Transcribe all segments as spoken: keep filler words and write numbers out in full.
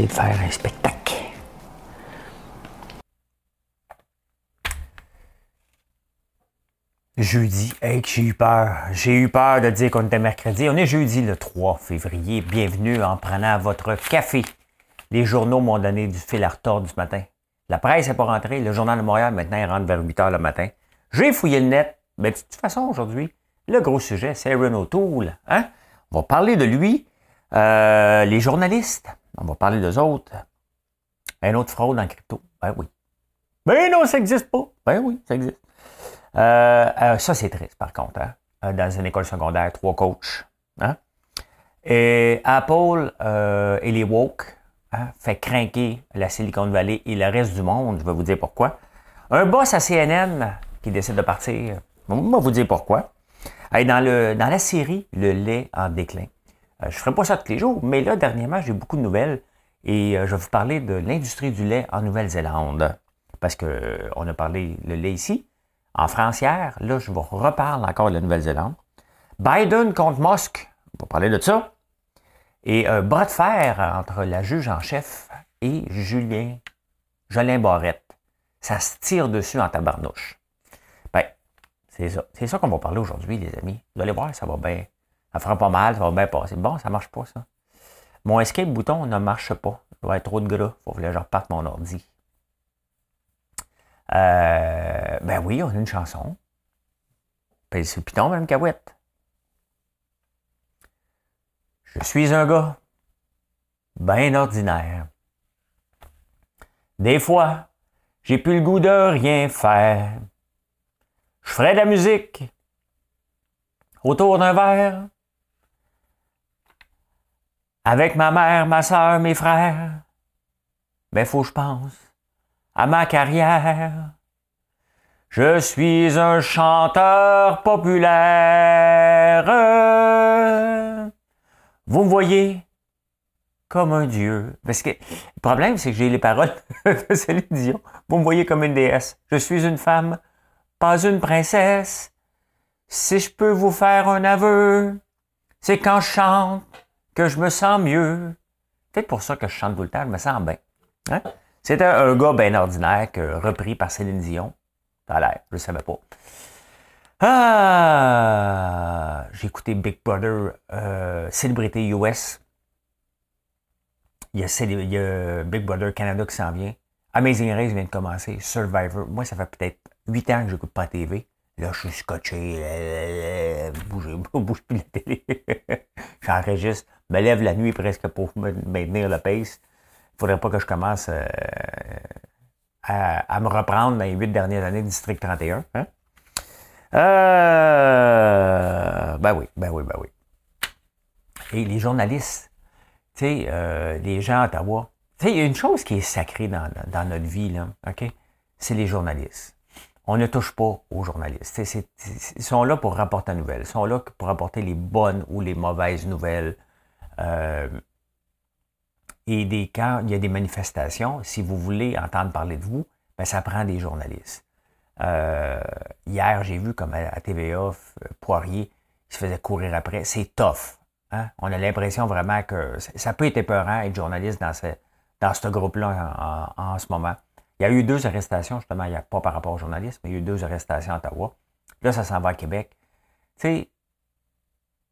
De faire un spectacle. Jeudi, hey, j'ai eu peur. J'ai eu peur de dire qu'on était mercredi. On est jeudi le trois février. Bienvenue en prenant votre café. Les journaux m'ont donné du fil à retordre du matin. La presse n'est pas rentrée. Le Journal de Montréal, maintenant, il rentre vers huit heures le matin. J'ai fouillé le net. Mais de toute façon, aujourd'hui, le gros sujet, c'est Erin O'Toole. Hein? On va parler de lui. Euh, les journalistes. On va parler d'eux autres. Un autre fraude en crypto. Ben oui. Ben non, ça n'existe pas. Ben oui, ça existe. Euh, euh, ça, c'est triste, par contre. Hein? Dans une école secondaire, trois coachs. Hein? Et Apple euh, et les woke hein, fait craquer la Silicon Valley et le reste du monde. Je vais vous dire pourquoi. Un boss à C N N qui décide de partir. On va vous dire pourquoi. Hey, dans, le, dans la série, le lait en déclin. Je ne ferai pas ça tous les jours, mais là, dernièrement, j'ai beaucoup de nouvelles et je vais vous parler de l'industrie du lait en Nouvelle-Zélande. Parce qu'on a parlé le lait ici, en France hier. Là, je vous reparle encore de la Nouvelle-Zélande. Biden contre Musk, on va parler de ça. Et un bras de fer entre la juge en chef et Julien, Jolin-Barrette. Ça se tire dessus en tabarnouche. Bien, c'est ça. C'est ça qu'on va parler aujourd'hui, les amis. Vous allez voir, ça va bien. Ça fera pas mal, ça va bien passer. Bon, ça marche pas, ça. Mon escape bouton ne marche pas. Il doit être trop de gras. Faut que je reparte mon ordi. Euh, ben oui, on a une chanson. Pèse sur le piton, même cahouette. Je suis un gars bien ordinaire. Des fois, j'ai plus le goût de rien faire. Je ferai de la musique autour d'un verre. Avec ma mère, ma soeur, mes frères, ben faut que je pense à ma carrière. Je suis un chanteur populaire. Vous me voyez comme un dieu. Parce que le problème, c'est que j'ai les paroles de Céline Dion. Vous me voyez comme une déesse. Je suis une femme, pas une princesse. Si je peux vous faire un aveu, c'est quand je chante que je me sens mieux. Peut-être pour ça que je chante tout le temps, je me sens bien. Hein? C'était un, un gars bien ordinaire que, repris par Céline Dion. Ça l'air, je ne savais pas. Ah, j'ai écouté Big Brother, euh, Célébrité U S. Il y, a Célé- il y a Big Brother Canada qui s'en vient. Amazing Race vient de commencer. Survivor. Moi, ça fait peut-être huit ans que je n'écoute pas la T V. Là, je suis scotché, bouge, bouge plus la télé. J'enregistre, me lève la nuit presque pour maintenir le pace. Il faudrait pas que je commence euh, à, à me reprendre dans les huit dernières années de District trente et un. Hein? Euh, ben oui, ben oui, ben oui. Et les journalistes, tu sais, euh, les gens à Ottawa. Tu sais, il y a une chose qui est sacrée dans, dans notre vie, là, OK? C'est les journalistes. On ne touche pas aux journalistes. C'est, c'est, ils sont là pour rapporter la nouvelle. Ils sont là pour rapporter les bonnes ou les mauvaises nouvelles. Euh, et des, quand il y a des manifestations, si vous voulez entendre parler de vous, ben ça prend des journalistes. Euh, hier, j'ai vu comme à T V A, Poirier, il se faisait courir après. C'est tough. Hein? On a l'impression vraiment que ça peut être épeurant être journaliste dans ce, dans ce groupe-là en, en, en ce moment. Il y a eu deux arrestations, justement, il n'y a pas par rapport aux journalistes, mais il y a eu deux arrestations à Ottawa. Là, ça s'en va à Québec. Tu sais,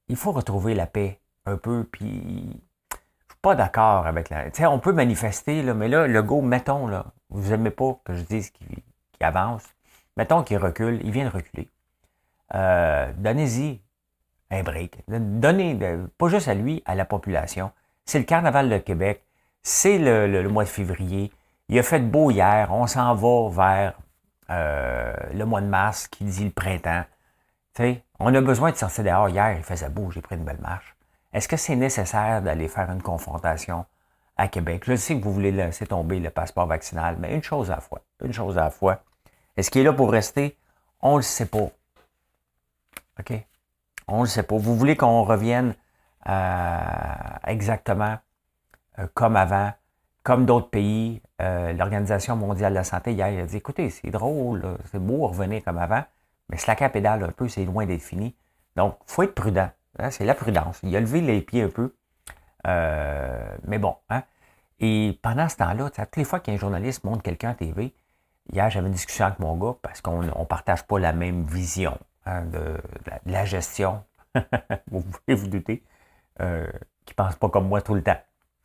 il faut retrouver la paix un peu, puis je ne suis pas d'accord avec la... Tu sais, on peut manifester, là, mais là, Legault, mettons, là, vous n'aimez pas que je dise qu'il, qu'il avance, mettons qu'il recule, il vient de reculer. Euh, donnez-y un break. Donnez, pas juste à lui, à la population. C'est le Carnaval de Québec, c'est le, le, le mois de février. Il a fait beau hier, on s'en va vers euh, le mois de mars qui dit le printemps. T'sais, on a besoin de sortir dehors. Hier, il faisait beau, j'ai pris une belle marche. Est-ce que c'est nécessaire d'aller faire une confrontation à Québec. Je sais que vous voulez laisser tomber le passeport vaccinal, mais une chose à la fois. Une chose à la fois. Est-ce qu'il est là pour rester? On ne le sait pas. OK? On ne le sait pas. Vous voulez qu'on revienne euh, exactement euh, comme avant, comme d'autres pays. Euh, L'Organisation mondiale de la santé, hier, elle a dit, écoutez, c'est drôle, c'est beau revenir comme avant, mais slacker la pédale un peu, c'est loin d'être fini. Donc, il faut être prudent. Hein? C'est la prudence. Il a levé les pieds un peu. Euh, mais bon, hein? Et pendant ce temps-là, toutes les fois qu'un journaliste montre quelqu'un à T V, hier, j'avais une discussion avec mon gars parce qu'on ne partage pas la même vision hein, de, de, la, de la gestion. Vous pouvez vous douter euh, qu'il ne pense pas comme moi tout le temps.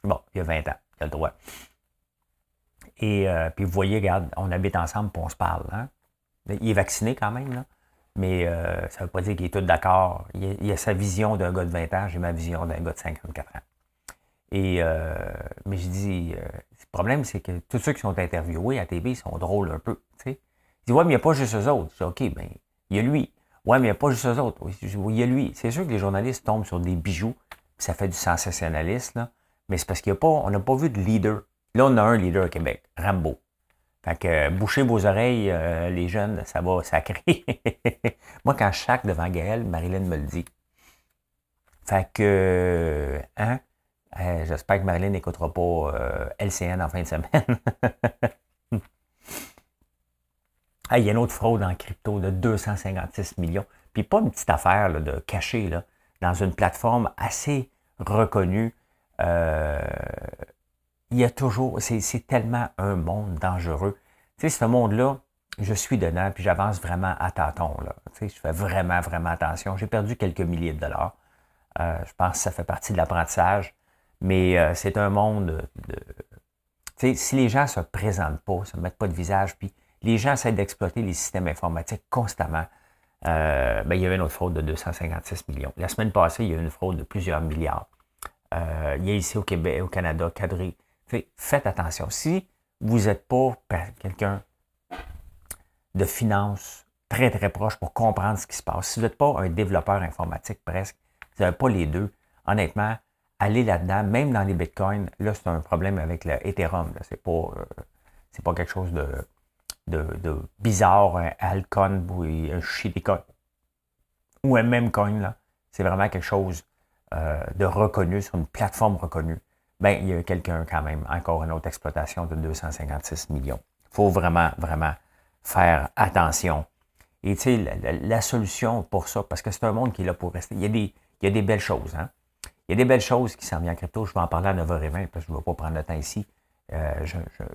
Bon, il y a vingt ans, il a le droit. Et euh, puis vous voyez, regarde, on habite ensemble et on se parle. Hein? Il est vacciné quand même, là. Mais euh, ça ne veut pas dire qu'il est tout d'accord. Il, il a sa vision d'un gars de vingt ans, j'ai ma vision d'un gars de cinquante-quatre ans. Et, euh, mais je dis, euh, le problème, c'est que tous ceux qui sont interviewés à T V, ils sont drôles un peu, tu sais. Ils disent, ouais, mais il n'y a pas juste eux autres. Je dis, OK, bien, il y a lui. Ouais, mais il n'y a pas juste eux autres. Il y a lui. C'est sûr que les journalistes tombent sur des bijoux, puis ça fait du sensationnalisme, là. Mais c'est parce qu'il y a pas, on n'a pas vu de leader. Là, on a un leader au Québec, Rambo. Fait que euh, bouchez vos oreilles, euh, les jeunes, ça va sacrer. Moi, quand je chaque devant Gaël, Marilyn me le dit. Fait que, euh, hein, euh, j'espère que Marilyn n'écoutera pas euh, L C N en fin de semaine. Ah, il y a une autre fraude en crypto de deux cent cinquante-six millions. Puis pas une petite affaire là, de cacher, là, dans une plateforme assez reconnue. Euh, Il y a toujours, c'est tellement un monde dangereux. Tu sais, ce monde-là, je suis dedans, puis j'avance vraiment à tâtons, là. Tu sais, je fais vraiment, vraiment attention. J'ai perdu quelques milliers de dollars. Euh, je pense que ça fait partie de l'apprentissage. Mais euh, c'est un monde de... Tu sais, si les gens ne se présentent pas, ne se mettent pas de visage, puis les gens essaient d'exploiter les systèmes informatiques constamment, euh, ben, il y avait une autre fraude de deux cent cinquante-six millions. La semaine passée, il y a eu une fraude de plusieurs milliards. Euh, il y a ici au Québec, au Canada, cadré. Faites attention. Si vous n'êtes pas quelqu'un de finance très, très proche pour comprendre ce qui se passe, si vous n'êtes pas un développeur informatique presque, vous n'avez pas les deux, honnêtement, allez là-dedans, même dans les bitcoins, là, c'est un problème avec l'Ethereum. Ce n'est pas, euh, c'est pas quelque chose de, de, de bizarre, un altcoin ou un shitcoin ou un meme coin. C'est vraiment quelque chose euh, de reconnu sur une plateforme reconnue. Bien, il y a quelqu'un quand même, encore une autre exploitation de deux cent cinquante-six millions. Il faut vraiment, vraiment faire attention. Et tu sais, la, la, la solution pour ça, parce que c'est un monde qui est là pour rester, il y a des, il y a des belles choses. Hein? Il y a des belles choses qui s'en viennent en crypto. Je vais en parler à neuf heures vingt parce que je ne vais pas prendre le temps ici. Euh,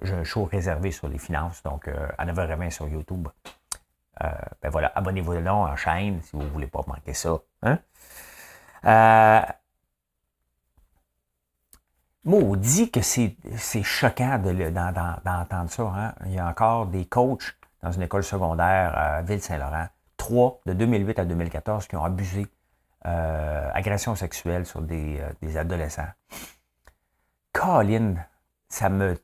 J'ai un show réservé sur les finances, donc euh, à neuf heures vingt sur YouTube. Euh, ben voilà, abonnez-vous de long en chaîne si vous ne voulez pas manquer ça. Hein? Euh, Moi, on dit que c'est choquant d'entendre de, de, ça. Hein? Il y a encore des coachs dans une école secondaire à Ville-Saint-Laurent, trois de deux mille huit à deux mille quatorze, qui ont abusé euh, agression sexuelle sur des, euh, des adolescents. Colin, ça me,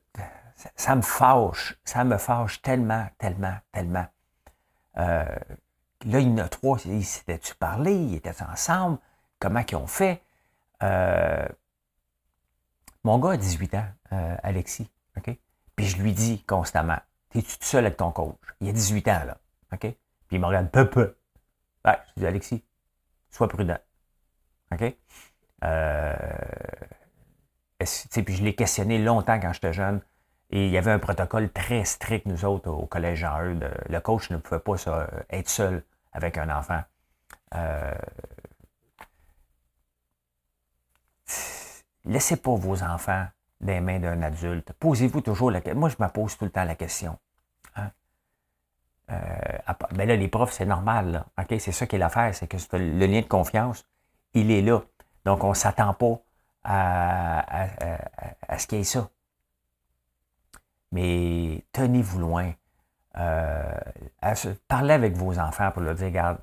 ça, ça me fâche. Ça me fâche tellement, tellement, tellement. Euh, là, il y en a trois. Ils s'étaient-tu parlé? Ils étaient ensemble? Comment ils ont fait? Euh, Mon gars a dix-huit ans, euh, Alexis, OK? Puis je lui dis constamment, t'es-tu tout seul avec ton coach? Il a dix-huit ans, là, OK? Puis il me regarde, peu, peu. Ouais, je dis, Alexis, sois prudent, OK? Euh, puis je l'ai questionné longtemps quand j'étais jeune, et il y avait un protocole très strict, nous autres, au collège Jean-Eudes. Le coach ne pouvait pas ça, être seul avec un enfant. Euh, Laissez pas vos enfants dans les mains d'un adulte. Posez-vous toujours la question. Moi, je me pose tout le temps la question. Hein? Euh, ben là, les profs, c'est normal. Là. Okay? C'est ça qui est l'affaire, c'est que le lien de confiance, il est là. Donc, on ne s'attend pas à, à, à, à ce qu'il y ait ça. Mais tenez-vous loin. Euh, à, parlez avec vos enfants pour leur dire, regarde,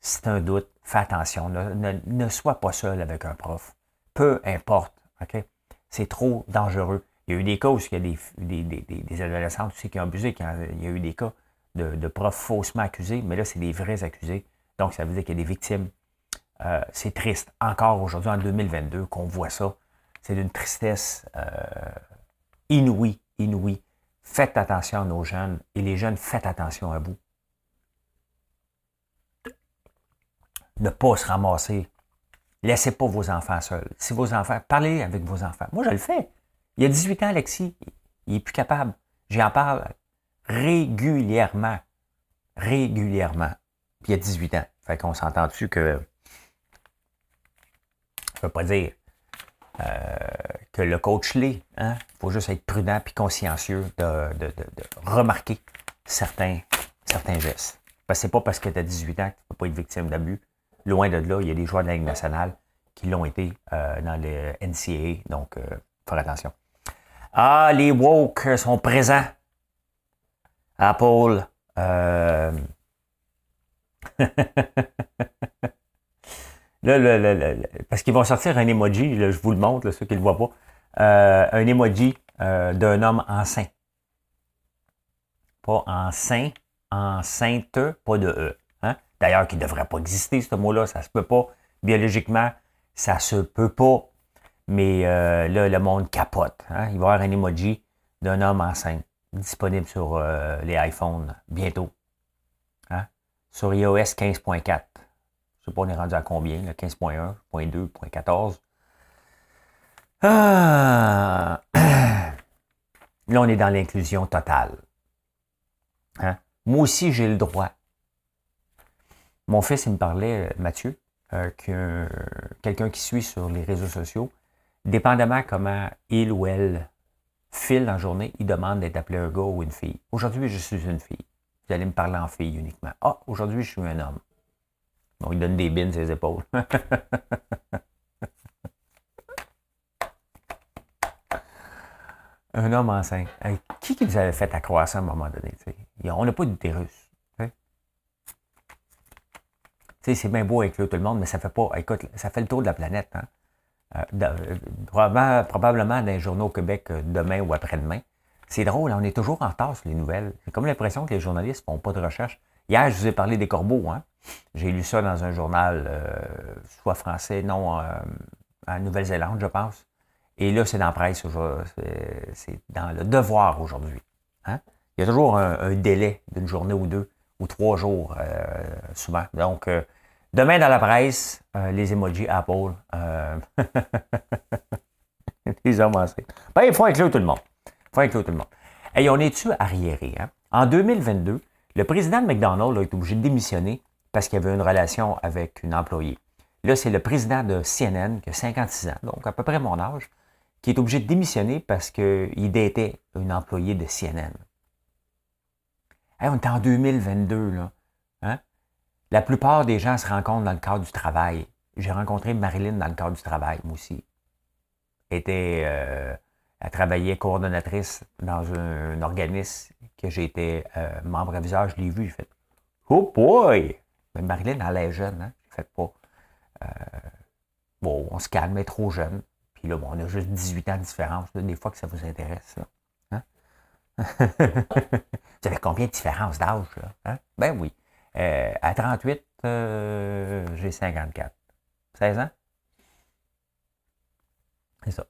si tu as un doute, fais attention. Ne, ne, ne sois pas seul avec un prof. Peu importe, OK? C'est trop dangereux. Il y a eu des cas où il y a des, des, des, des adolescents tu sais, qui ont abusé, qui ont, il y a eu des cas de, de profs faussement accusés, mais là, c'est des vrais accusés. Donc, ça veut dire qu'il y a des victimes. Euh, c'est triste, encore aujourd'hui, en deux mille vingt-deux, qu'on voit ça. c'est d'une tristesse euh, inouïe, inouïe. Faites attention à nos jeunes, et les jeunes, faites attention à vous. Ne pas se ramasser. Laissez pas vos enfants seuls. Si vos enfants, parlez avec vos enfants. Moi, je le fais. Il y a dix-huit ans, Alexis, il n'est plus capable. J'en parle régulièrement. Régulièrement. Puis il y a dix-huit ans. Fait qu'on s'entend dessus que... Je ne veux pas dire euh, que le coach l'est. Hein? Faut juste être prudent et consciencieux de, de, de, de remarquer certains, certains gestes. Parce que ce n'est pas parce que tu as dix-huit ans que tu ne peux pas être victime d'abus. Loin de là, il y a des joueurs de la Ligue nationale qui l'ont été euh, dans le N C A A. Donc, euh, faire attention. Ah, les woke sont présents. Apple. Euh... là, là, là, là, là, parce qu'ils vont sortir un emoji, là, je vous le montre, là, ceux qui ne le voient pas. Euh, un emoji euh, d'un homme enceint. Pas enceint, enceinte, pas de E. Hein? D'ailleurs, qui ne devrait pas exister, ce mot-là, ça ne se peut pas. Biologiquement, ça ne se peut pas. Mais euh, là, le monde capote. Hein? Il va y avoir un emoji d'un homme enceint disponible sur euh, les iPhones bientôt. Hein? Sur iOS quinze point quatre. Je ne sais pas, on est rendu à combien? Là? quinze point un, point deux, point quatorze. Ah! Là, on est dans l'inclusion totale. Hein? Moi aussi, j'ai le droit. Mon fils, il me parlait, Mathieu, euh, que euh, quelqu'un qui suit sur les réseaux sociaux, dépendamment comment il ou elle file en journée, il demande d'être appelé un gars ou une fille. Aujourd'hui, je suis une fille. Vous allez me parler en fille uniquement. Ah, aujourd'hui, je suis un homme. Bon, il donne des bines ses épaules. Un homme enceinte. Hey, qui qui nous avait fait accroître ça à un moment donné? T'sais? On n'a pas d'utérus. C'est bien beau avec tout le monde, mais ça fait pas. Écoute, ça fait le tour de la planète. Hein? Euh, euh, probablement, probablement dans les journaux au Québec euh, demain ou après-demain. C'est drôle, on est toujours en retard sur les nouvelles. J'ai comme l'impression que les journalistes ne font pas de recherche. Hier, je vous ai parlé des corbeaux. Hein? J'ai lu ça dans un journal, euh, soit français, non, euh, en Nouvelle-Zélande, je pense. Et là, c'est dans la presse, c'est, c'est dans le devoir aujourd'hui. Hein? Il y a toujours un, un délai d'une journée ou deux, ou trois jours, euh, souvent. Donc, euh, demain dans la presse, euh, les emojis Apple, euh, les hommes enceinte. Ben, il faut inclure tout le monde. Il faut inclure tout le monde. Et on est-tu arriéré? Hein? En deux mille vingt-deux, le président de McDonald's a été obligé de démissionner parce qu'il avait une relation avec une employée. Là, c'est le président de C N N qui a cinquante-six ans, donc à peu près mon âge, qui est obligé de démissionner parce qu'il datait une employée de C N N. Hey, on est en deux mille vingt-deux, là. Hein? La plupart des gens se rencontrent dans le cadre du travail. J'ai rencontré Marilyn dans le cadre du travail, moi aussi. Elle, était, euh, elle travaillait coordonnatrice dans un, un organisme que j'étais euh, membre aviseur. Je l'ai vu, j'ai fait « Oh boy! » Mais Marilyn, elle est jeune, hein? J'ai fait pas. Euh, bon, on se calme, elle est trop jeune. Puis là, bon, on a juste dix-huit ans de différence. Là, des fois que ça vous intéresse, là. Vous avez combien de différences d'âge, là? Hein? Ben oui. Euh, à trente-huit, euh, j'ai cinquante-quatre. seize ans? C'est ça.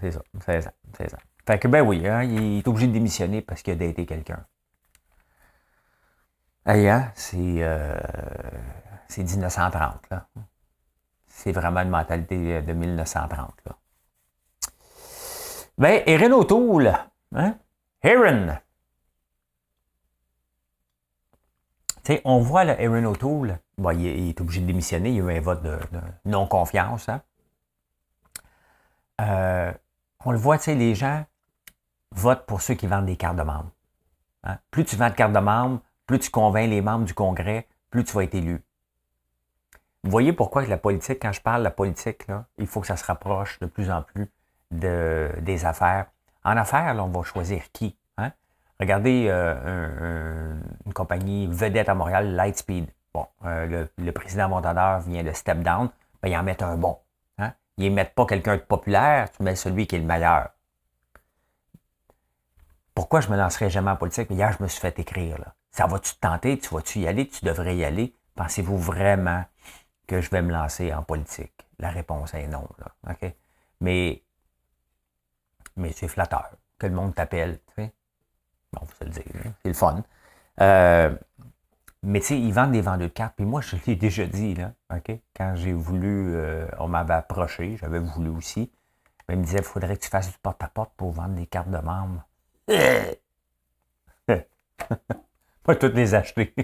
C'est ça. seize ans. seize ans. Fait que ben oui, hein, il est obligé de démissionner parce qu'il a daté quelqu'un. Hey, hein, c'est, euh, c'est dix-neuf cent trente, là. C'est vraiment une mentalité de mille neuf cent trente, là. Ben, Erin O'Toole, hein? Erin. Tu sais, on voit là, Erin O'Toole, bon, il, il est obligé de démissionner, il y a eu un vote de, de non-confiance. Hein? Euh, on le voit, tu sais, les gens votent pour ceux qui vendent des cartes de membres. Hein? Plus tu vends de cartes de membres, plus tu convaincs les membres du Congrès, plus tu vas être élu. Vous voyez pourquoi la politique, quand je parle de la politique, là, il faut que ça se rapproche de plus en plus de, des affaires. En affaires, là, on va choisir qui. Hein? Regardez euh, un, un, une compagnie vedette à Montréal, Lightspeed. Bon, euh, le, le président Montador vient de step down, ben, ils en mettent un bon. Hein? Ils ne mettent pas quelqu'un de populaire, tu mets celui qui est le meilleur. Pourquoi je me lancerais jamais en politique? Hier, je me suis fait écrire. Là. Ça va-tu te tenter? Tu vas-tu y aller? Tu devrais y aller? Pensez-vous vraiment que je vais me lancer en politique? La réponse est non. Là. Okay? Mais mais c'est flatteur que le monde t'appelle, tu sais. Bon, faut se le dire, c'est le fun. Euh, mais tu sais, ils vendent des vendeurs de cartes, puis moi, je l'ai déjà dit, là, OK? Quand j'ai voulu, euh, on m'avait approché, j'avais voulu aussi, mais ils me disaient, il faudrait que tu fasses du porte-à-porte pour vendre des cartes de membres. Moi, toutes les acheter.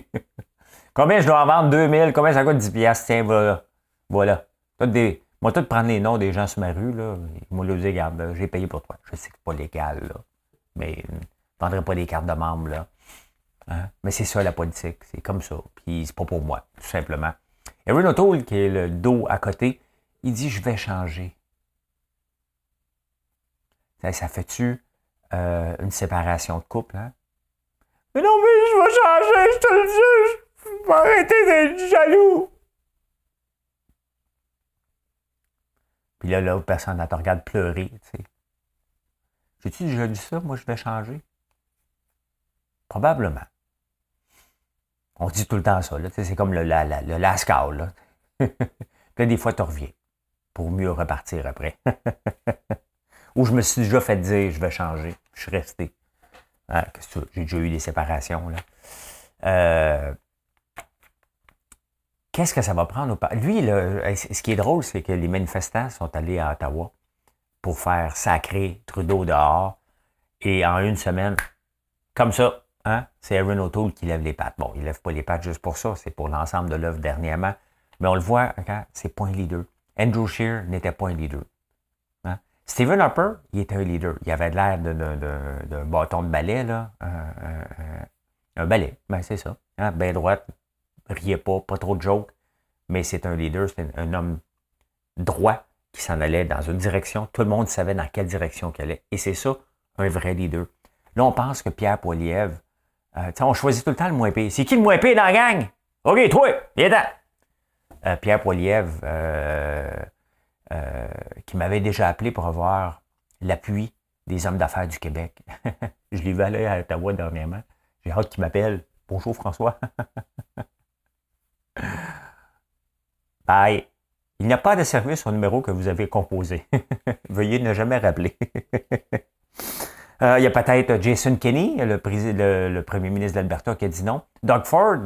Combien je dois en vendre? deux mille? Combien ça coûte? dix piastres? Tiens, voilà. Voilà. Toutes des... Moi, tout prendre les noms des gens sur ma rue, là, moi, je leur dis, regarde, j'ai payé pour toi. Je sais que c'est pas légal, là, mais je ne vendrai pas des cartes de membres, là. Hein? Mais c'est ça, la politique. C'est comme ça. Puis, c'est pas pour moi, tout simplement. Erin O'Toole, qui est le dos à côté, il dit, je vais changer. Ça, ça fait-tu euh, une séparation de couple, hein? Mais non, mais je vais changer, je te le dis, je vais arrêter d'être jaloux. Puis là, l'autre personne, elle te regarde pleurer, tu sais. J'ai-tu déjà dit ça, moi, je vais changer? Probablement. On dit tout le temps ça, là, tu sais, c'est comme le, la, la, le last call, là. Puis là, des fois, tu reviens pour mieux repartir après. Ou je me suis déjà fait dire, je vais changer, je suis resté. Hein, qu'est-ce que j'ai déjà eu des séparations, là. Euh... Qu'est-ce que ça va prendre? Au... Lui, là, ce qui est drôle, c'est que les manifestants sont allés à Ottawa pour faire sacrer Trudeau dehors. Et en une semaine, comme ça, hein, c'est Erin O'Toole qui lève les pattes. Bon, il ne lève pas les pattes juste pour ça, c'est pour l'ensemble de l'œuvre dernièrement. Mais on le voit, hein, c'est pas un leader. Andrew Scheer n'était pas un leader. Hein? Stephen Harper, il était un leader. Il avait l'air d'un de, de, de, de bâton de balai, là. Euh, euh, euh, un balai, ben, c'est ça. Hein? Ben droite. Riez pas, pas trop de jokes, mais c'est un leader, c'est un, un homme droit qui s'en allait dans une direction. Tout le monde savait dans quelle direction qu'elle allait. Et c'est ça, un vrai leader. Là, on pense que Pierre Poilievre, euh, tu sais, on choisit tout le temps le moins pire. C'est qui le moins pire dans la gang? OK, toi, viens-t'en! Euh, Pierre Poilievre, euh, euh, qui m'avait déjà appelé pour avoir l'appui des hommes d'affaires du Québec. Je l'ai vu aller à Ottawa dernièrement. J'ai hâte qu'il m'appelle. Bonjour, François. Bye. Il n'y a pas de service au numéro que vous avez composé. Veuillez ne jamais rappeler. euh, il y a peut-être Jason Kenney, le, pré- le, le premier ministre d'Alberta, qui a dit non. Doug Ford,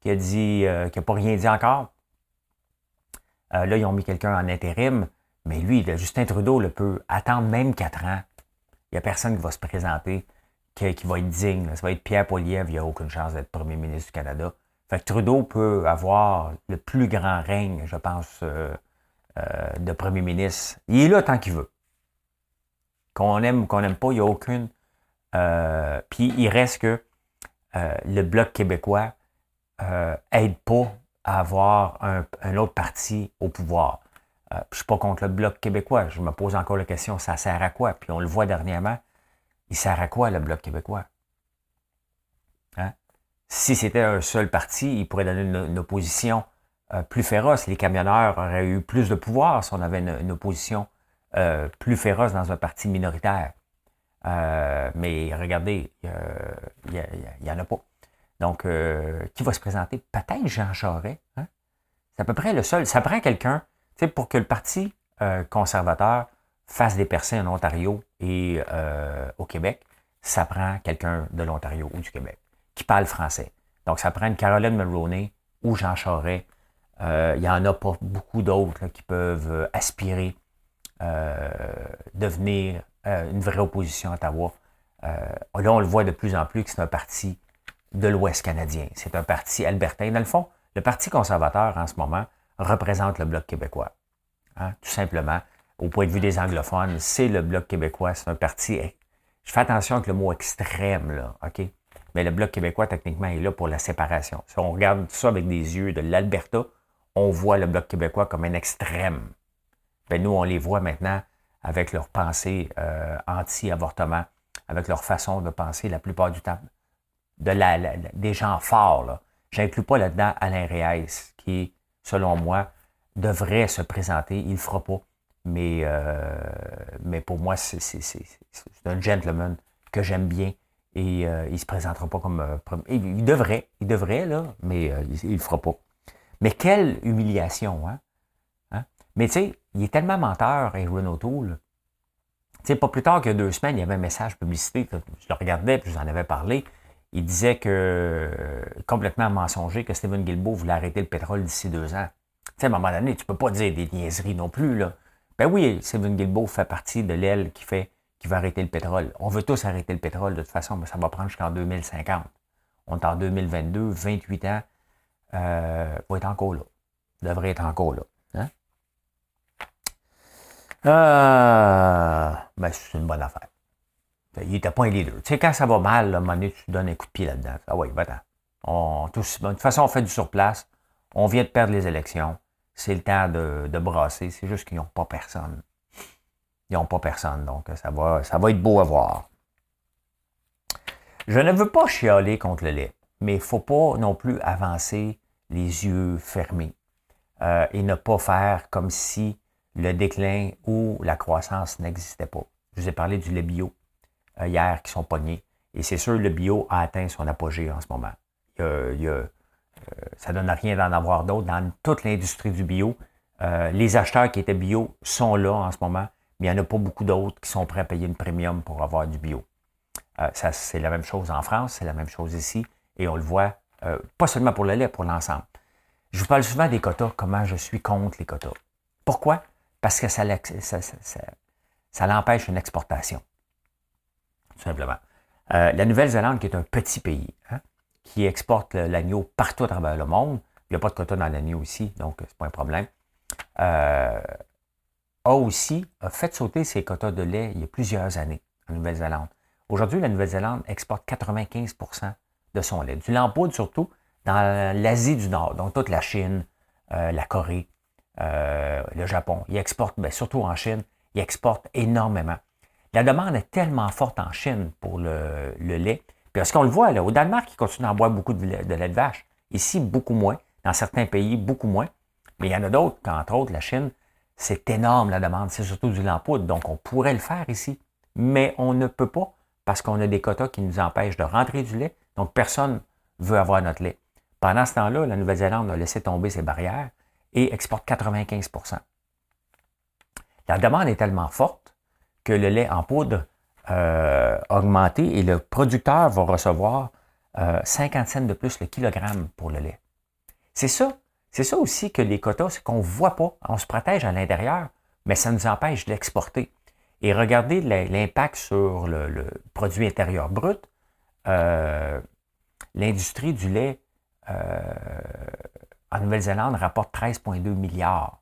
qui a dit euh, qui n'a pas rien dit encore. Euh, là, ils ont mis quelqu'un en intérim. Mais lui, là, Justin Trudeau le peut attendre même quatre ans. Il n'y a personne qui va se présenter, qui, qui va être digne. Là. Ça va être Pierre Poilievre. Il n'y a aucune chance d'être premier ministre du Canada. Fait que Trudeau peut avoir le plus grand règne, je pense, euh, euh, de premier ministre. Il est là tant qu'il veut. Qu'on aime ou qu'on n'aime pas, il n'y a aucune... Euh, puis il reste que euh, le Bloc québécois n'aide euh, pas à avoir un, un autre parti au pouvoir. Euh, je ne suis pas contre le Bloc québécois. Je me pose encore la question, ça sert à quoi? Puis on le voit dernièrement, il sert à quoi le Bloc québécois? Hein? Si c'était un seul parti, il pourrait donner une, une opposition euh, plus féroce. Les camionneurs auraient eu plus de pouvoir si on avait une, une opposition euh, plus féroce dans un parti minoritaire. Euh, mais regardez, il euh, n'y en a pas. Donc, euh, qui va se présenter? Peut-être Jean Charest. Hein? C'est à peu près le seul. Ça prend quelqu'un pour que le parti euh, conservateur fasse des percées en Ontario et euh, au Québec. Ça prend quelqu'un de l'Ontario ou du Québec qui parle français. Donc, ça prend une Caroline Mulroney ou Jean Charest. Euh, il n'y en a pas beaucoup d'autres là, qui peuvent aspirer euh, devenir euh, une vraie opposition à Ottawa. Euh, là, on le voit de plus en plus que c'est un parti de l'Ouest canadien. C'est un parti albertain. Dans le fond, le Parti conservateur, en ce moment, représente le Bloc québécois. Hein? Tout simplement, au point de vue des anglophones, c'est le Bloc québécois. C'est un parti... Je fais attention avec le mot « extrême », là, OK? Mais le Bloc québécois, techniquement, est là pour la séparation. Si on regarde ça avec des yeux de l'Alberta, on voit le Bloc québécois comme un extrême. Ben, nous, on les voit maintenant avec leur pensée euh, anti-avortement, avec leur façon de penser la plupart du temps. De la, la, la, des gens forts, là. J'inclus pas là-dedans Alain Reyes, qui, selon moi, devrait se présenter. Il le fera pas. Mais, euh, mais pour moi, c'est, c'est, c'est, c'est un gentleman que j'aime bien. Et euh, il ne se présentera pas comme... Euh, il, il devrait, il devrait, là, mais euh, il ne le fera pas. Mais quelle humiliation, hein? hein? Mais tu sais, il est tellement menteur, Erin O'Toole, Tu sais, pas plus tard que deux semaines, il y avait un message publicité, je le regardais, puis j'en avais parlé. Il disait que, euh, complètement mensonger, que Stephen Guilbeault voulait arrêter le pétrole d'ici deux ans. Tu sais, à un moment donné, tu peux pas dire des niaiseries non plus, là. Ben oui, Stephen Guilbeault fait partie de l'aile qui fait qui va arrêter le pétrole. On veut tous arrêter le pétrole, de toute façon, mais ça va prendre jusqu'en deux mille cinquante. On est en deux mille vingt-deux, vingt-huit ans, euh, va être encore là. Devrait être encore là. Hein? Euh, ben, c'est une bonne affaire. Il n'était pas un leader. Tu sais, quand ça va mal, là, à un moment donné, tu donnes un coup de pied là-dedans. Ah oui, va-t'en. On, tous, de toute façon, on fait du surplace. On vient de perdre les élections. C'est le temps de, de brasser. C'est juste qu'ils n'ont pas personne. Ils n'ont pas personne. Donc, ça va, ça va être beau à voir. Je ne veux pas chialer contre le lait, mais il ne faut pas non plus avancer les yeux fermés euh, et ne pas faire comme si le déclin ou la croissance n'existait pas. Je vous ai parlé du lait bio euh, hier qui sont pognés. Et c'est sûr, le bio a atteint son apogée en ce moment. Il y a, il y a, Euh, ça ne donne rien d'en avoir d'autres. Dans toute l'industrie du bio, euh, les acheteurs qui étaient bio sont là en ce moment, mais il n'y en a pas beaucoup d'autres qui sont prêts à payer une premium pour avoir du bio. Euh, ça, c'est la même chose en France, c'est la même chose ici, et on le voit, euh, pas seulement pour le lait, pour l'ensemble. Je vous parle souvent des quotas, comment je suis contre les quotas. Pourquoi? Parce que ça, ça, ça, ça, ça l'empêche une exportation, tout simplement. Euh, la Nouvelle-Zélande, qui est un petit pays, hein, qui exporte l'agneau partout à travers le monde. Il n'y a pas de quota dans l'agneau ici, donc ce n'est pas un problème. Euh, a aussi a fait sauter ses quotas de lait il y a plusieurs années en Nouvelle-Zélande. Aujourd'hui, la Nouvelle-Zélande exporte quatre-vingt-quinze pour cent de son lait. Du lampoule surtout dans l'Asie du Nord, donc toute la Chine, euh, la Corée, euh, le Japon. Ils exportent, bien, surtout en Chine, ils exportent énormément. La demande est tellement forte en Chine pour le, le lait. Puis ce qu'on le voit, là, au Danemark, ils continuent d'en boire beaucoup de lait de, lait de vache. Ici, beaucoup moins. Dans certains pays, beaucoup moins. Mais il y en a d'autres, entre autres, la Chine, c'est énorme la demande. C'est surtout du lait en poudre. Donc, on pourrait le faire ici. Mais on ne peut pas parce qu'on a des quotas qui nous empêchent de rentrer du lait. Donc, personne ne veut avoir notre lait. Pendant ce temps-là, la Nouvelle-Zélande a laissé tomber ses barrières et exporte quatre-vingt-quinze pour cent. La demande est tellement forte que le lait en poudre Euh, augmenter et le producteur va recevoir euh, cinquante cents de plus le kilogramme pour le lait. C'est ça. C'est ça aussi que les quotas, c'est qu'on ne voit pas. On se protège à l'intérieur, mais ça nous empêche de l'exporter. Et regardez l'impact sur le, le produit intérieur brut. Euh, l'industrie du lait euh, en Nouvelle-Zélande rapporte treize virgule deux milliards.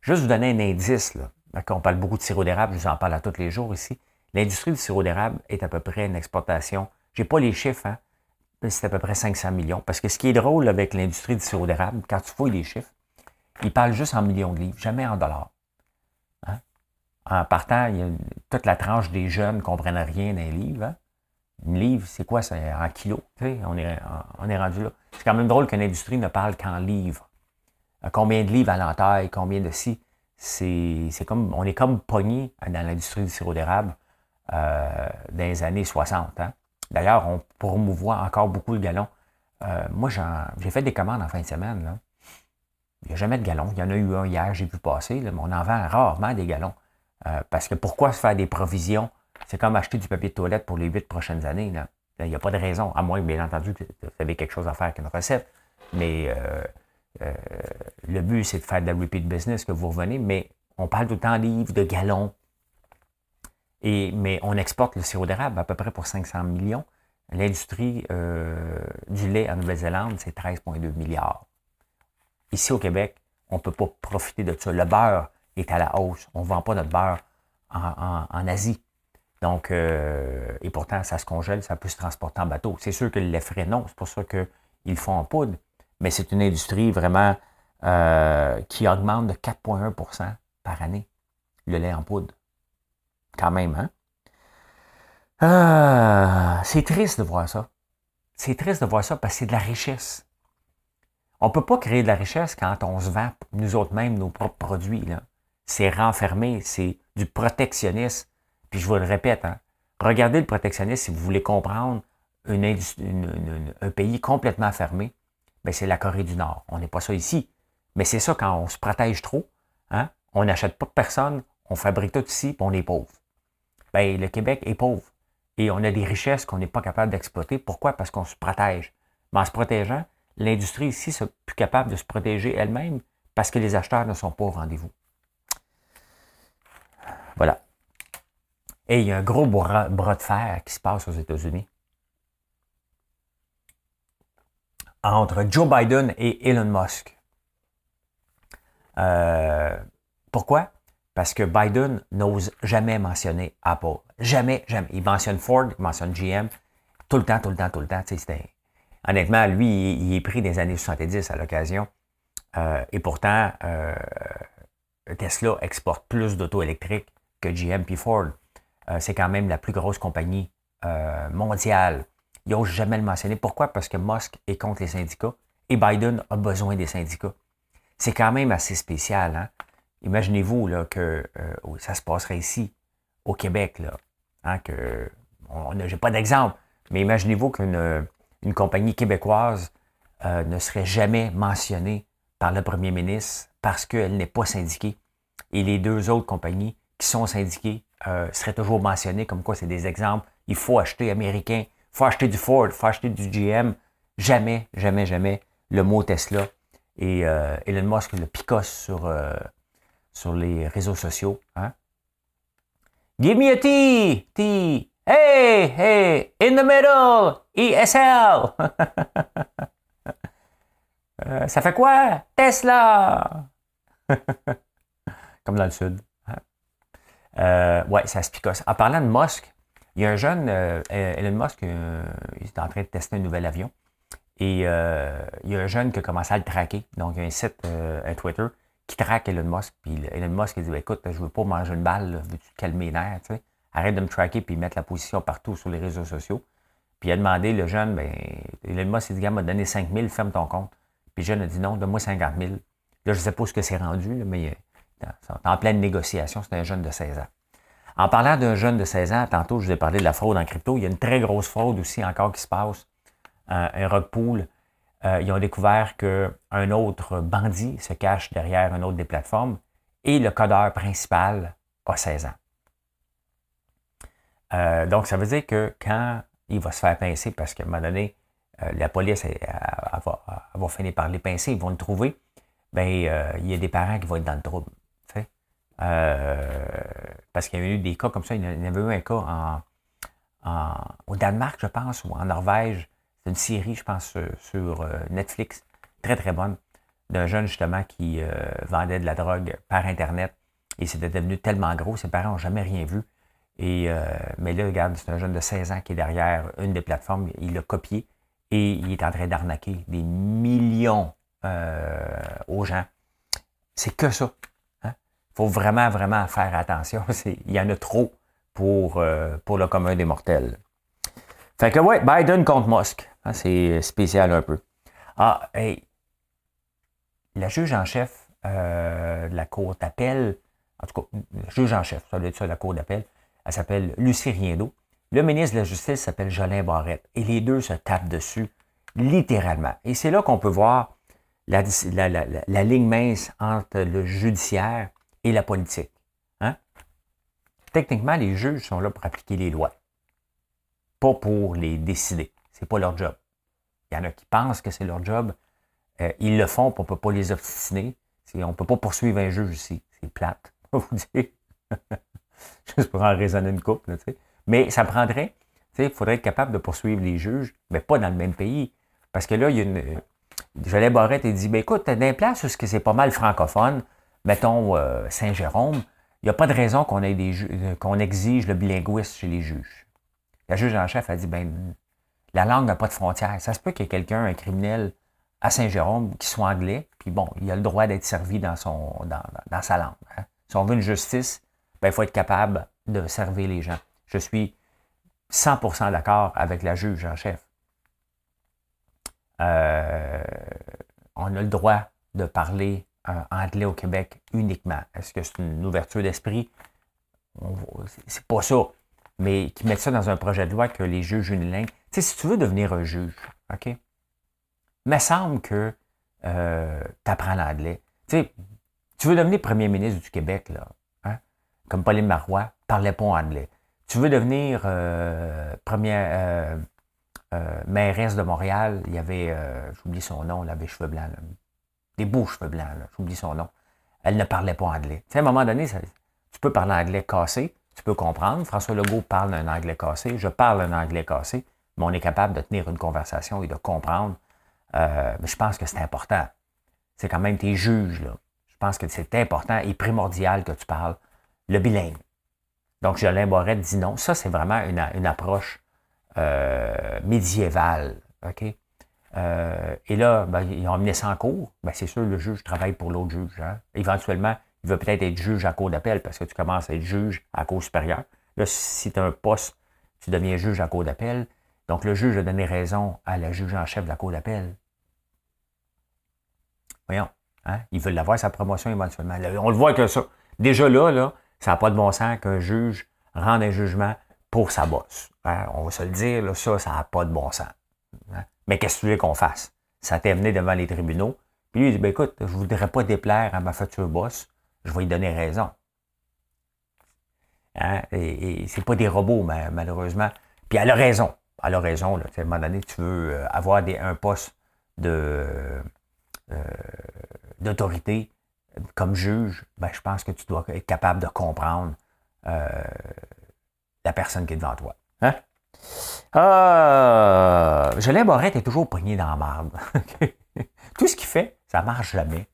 Juste vous donner un indice, là. On parle beaucoup de sirop d'érable, je vous en parle à tous les jours ici. L'industrie du sirop d'érable est à peu près une exportation. Je n'ai pas les chiffres, hein? C'est à peu près cinq cents millions. Parce que ce qui est drôle avec l'industrie du sirop d'érable, quand tu fouilles les chiffres, ils parlent juste en millions de livres, jamais en dollars. Hein? En partant, il y a toute la tranche des jeunes ne comprennent rien d'un livre. Hein? Une livre, c'est quoi? C'est en kilos. On est, on est rendu là. C'est quand même drôle qu'une industrie ne parle qu'en livres. Combien de livres à l'entaille? Combien de si? C'est, c'est comme, on est comme pogné dans l'industrie du sirop d'érable. Euh, dans les années soixante. Hein? D'ailleurs, on promouvoit encore beaucoup le galon. Euh, moi, j'ai fait des commandes en fin de semaine. Là. Il n'y a jamais de galon. Il y en a eu un hier, j'ai vu passer, là, mais on en vend rarement des galons. Euh, parce que pourquoi se faire des provisions? C'est comme acheter du papier de toilette pour les huit prochaines années. Là. Là, il n'y a pas de raison, à moins, bien entendu, que vous avez quelque chose à faire qu'une recette. Mais euh, euh, le but, c'est de faire de la repeat business que vous revenez, mais on parle tout le temps de livres, de galons. Et, mais on exporte le sirop d'érable à peu près pour cinq cents millions. L'industrie euh, du lait en Nouvelle-Zélande, c'est treize virgule deux milliards. Ici au Québec, on ne peut pas profiter de ça. Le beurre est à la hausse. On ne vend pas notre beurre en, en, en Asie. Donc, euh, et pourtant, ça se congèle, ça peut se transporter en bateau. C'est sûr que le lait frais, non. C'est pour ça qu'ils le font en poudre. Mais c'est une industrie vraiment euh, qui augmente de quatre virgule un pour cent par année, le lait en poudre. Quand même, hein? Euh, c'est triste de voir ça. C'est triste de voir ça parce que c'est de la richesse. On ne peut pas créer de la richesse quand on se vend, nous autres mêmes, nos propres produits. C'est renfermé, c'est du protectionnisme. Puis je vous le répète, hein? Regardez le protectionnisme si vous voulez comprendre une industrie, une, une, une, un pays complètement fermé. Bien, c'est la Corée du Nord. On n'est pas ça ici. Mais c'est ça quand on se protège trop. Hein? On n'achète pas de personne, on fabrique tout ici, puis on est pauvre. ben, le Québec est pauvre. Et on a des richesses qu'on n'est pas capable d'exploiter. Pourquoi? Parce qu'on se protège. Mais en se protégeant, l'industrie ici n'est plus capable de se protéger elle-même parce que les acheteurs ne sont pas au rendez-vous. Voilà. Et il y a un gros bras, bras de fer qui se passe aux États-Unis entre Joe Biden et Elon Musk. Euh, pourquoi? Parce que Biden n'ose jamais mentionner Apple. Jamais, jamais. Il mentionne Ford, il mentionne G M. Tout le temps, tout le temps, tout le temps. Honnêtement, lui, il est pris des années soixante-dix à l'occasion. Euh, et pourtant, euh, Tesla exporte plus d'autos électriques que G M puis Ford. Euh, c'est quand même la plus grosse compagnie euh, mondiale. Ils n'osent jamais le mentionner. Pourquoi? Parce que Musk est contre les syndicats et Biden a besoin des syndicats. C'est quand même assez spécial. Hein? Imaginez-vous là, que euh, ça se passerait ici, au Québec. Là, hein, que, on, on, j'ai pas d'exemple, mais imaginez-vous qu'une une compagnie québécoise euh, ne serait jamais mentionnée par le premier ministre parce qu'elle n'est pas syndiquée. Et les deux autres compagnies qui sont syndiquées euh, seraient toujours mentionnées comme quoi c'est des exemples. Il faut acheter américain, il faut acheter du Ford, il faut acheter du G M. Jamais, jamais, jamais le mot Tesla. Et euh, Elon Musk le picosse sur, euh, sur les réseaux sociaux. Hein? Give me a T! T! Hey! Hey! In the middle! E S L! euh, ça fait quoi? Tesla! Comme dans le sud. Hein? Euh, ouais, ça se picosse. En parlant de Musk, il y a un jeune, euh, Elon Musk, euh, il est en train de tester un nouvel avion. Et euh, il y a un jeune qui a commencé à le traquer. Donc, il y a un site, euh, un Twitter, qui traque Elon Musk. Puis Elon Musk, il dit, écoute, je ne veux pas manger une balle, là. Veux-tu te calmer les nerfs, tu sais? Arrête de me traquer puis mettre la position partout sur les réseaux sociaux. Puis il a demandé, le jeune, ben, Elon Musk, il dit, gars, m'a donné cinq mille, ferme ton compte. Puis le jeune a dit, non, donne-moi cinquante mille. Là, je ne sais pas ce que c'est rendu, là, mais euh, en pleine négociation, c'est un jeune de seize ans. En parlant d'un jeune de seize ans, tantôt, je vous ai parlé de la fraude en crypto. Il y a une très grosse fraude aussi encore qui se passe. Un, un rug pool, euh, ils ont découvert qu'un autre bandit se cache derrière une autre des plateformes et le codeur principal a seize ans. Euh, donc, ça veut dire que quand il va se faire pincer, parce qu'à un moment donné, euh, la police elle, elle, elle va, elle va finir par les pincer, ils vont le trouver, bien, euh, il y a des parents qui vont être dans le trouble. Euh, parce qu'il y a eu des cas comme ça, il y en avait eu un cas en, en, au Danemark, je pense, ou en Norvège. C'est une série, je pense, sur, sur Netflix, très, très bonne, d'un jeune, justement, qui euh, vendait de la drogue par Internet. Et c'était devenu tellement gros, ses parents n'ont jamais rien vu. Et, euh, mais là, regarde, c'est un jeune de seize ans qui est derrière une des plateformes. Il l'a copié et il est en train d'arnaquer des millions euh, aux gens. C'est que ça. Hein? Faut vraiment, vraiment faire attention. C'est, il y en a trop pour, euh, pour le commun des mortels. Fait que, ouais, Biden contre Musk. Hein, c'est spécial un peu. Ah, hey, la juge en chef euh, de la cour d'appel, en tout cas, juge en chef, ça doit être ça, la cour d'appel, elle s'appelle Lucie Riendeau. Le ministre de la Justice s'appelle Jolin-Barrette. Et les deux se tapent dessus, littéralement. Et c'est là qu'on peut voir la, la, la, la, la ligne mince entre le judiciaire et la politique. Hein? Techniquement, les juges sont là pour appliquer les lois, pas pour les décider. C'est pas leur job. Il y en a qui pensent que c'est leur job. Euh, ils le font, puis on ne peut pas les obstiner. C'est, on ne peut pas poursuivre un juge ici. C'est plate, on va vous dire. Juste pour en raisonner une couple. Là, mais ça prendrait, il faudrait être capable de poursuivre les juges, mais pas dans le même pays. Parce que là, il y a une... Euh, Jolin-Barrette, il dit, ben, écoute, dans les places où c'est pas mal francophone, mettons euh, Saint-Jérôme, il n'y a pas de raison qu'on, ait des ju- qu'on exige le bilinguisme chez les juges. La juge en chef a dit, ben, la langue n'a pas de frontières. Ça se peut qu'il y ait quelqu'un, un criminel à Saint-Jérôme, qui soit anglais, puis bon, il a le droit d'être servi dans, son, dans, dans sa langue. Hein. Si on veut une justice, ben, il faut être capable de servir les gens. Je suis cent pour cent d'accord avec la juge en chef. Euh, on a le droit de parler euh, anglais au Québec uniquement. Est-ce que c'est une ouverture d'esprit? On, c'est pas ça. Mais qui mettent ça dans un projet de loi que les juges unilingues... Tu sais, si tu veux devenir un juge, OK? Il me semble que euh, tu apprends l'anglais. Tu sais, tu veux devenir premier ministre du Québec, là, hein? Comme Pauline Marois, parlait pas anglais. tu veux devenir euh, première euh, euh, mairesse de Montréal, il y avait, euh, j'oublie son nom, elle avait des cheveux blancs, là. Des beaux cheveux blancs, j'oublie son nom. Elle ne parlait pas anglais. Tu sais, à un moment donné, ça, tu peux parler anglais cassé, tu peux comprendre. François Legault parle un anglais cassé, je parle un anglais cassé, mais on est capable de tenir une conversation et de comprendre. Euh, mais je pense que c'est important. C'est quand même tes juges, là. Je pense que c'est important et primordial que tu parles le bilingue. Donc, Jolin-Barrette dit non. Ça, c'est vraiment une, une approche euh, médiévale. OK? Euh, et là, ben, ils ont emmené ça en cours. Ben, c'est sûr, le juge travaille pour l'autre juge. Hein? Éventuellement, il veut peut-être être juge à cour d'appel parce que tu commences à être juge à cour supérieure. Là, si tu as un poste, tu deviens juge à cour d'appel. Donc, le juge a donné raison à la juge en chef de la cour d'appel. Voyons. Hein? Ils veulent avoir sa promotion éventuellement. Là, on le voit que ça. Déjà là, là ça n'a pas de bon sens qu'un juge rende un jugement pour sa bosse. Hein? On va se le dire, là, ça, ça n'a pas de bon sens. Hein? Mais qu'est-ce que tu veux qu'on fasse? Ça t'est amené devant les tribunaux. Puis lui, il dit, ben, écoute, je ne voudrais pas déplaire à ma future bosse. Je vais lui donner raison. Hein? Et, et c'est pas des robots, mais, malheureusement. Puis elle a raison. Elle a raison. Là. À un moment donné, tu veux avoir des, un poste de... Euh, d'autorité comme juge, ben, je pense que tu dois être capable de comprendre euh, la personne qui est devant toi. Hein? Euh, Jolin-Barrette est toujours pogné dans la marde. Tout ce qu'il fait, ça ne marche jamais.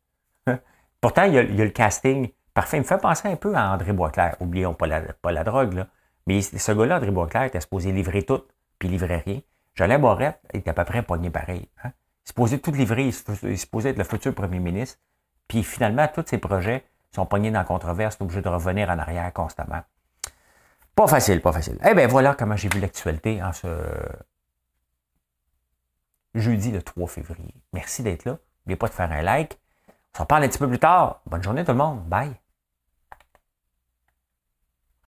Pourtant, il y, a, il y a le casting parfait. Il me fait penser un peu à André Boisclair. Oublions pas la, pas la drogue, là. Mais ce gars-là, André Boisclair, était supposé livrer tout, puis il livrait rien. Jolin-Barrette est à peu près pogné pareil. Hein? Il se posait tout livrer, il se, se posait être le futur premier ministre. Puis finalement, tous ces projets sont pognés dans la controverse, obligés de revenir en arrière constamment. Pas facile, pas facile. Eh bien, voilà comment j'ai vu l'actualité en ce jeudi le trois février. Merci d'être là. N'oubliez pas de faire un like. On s'en parle un petit peu plus tard. Bonne journée tout le monde. Bye.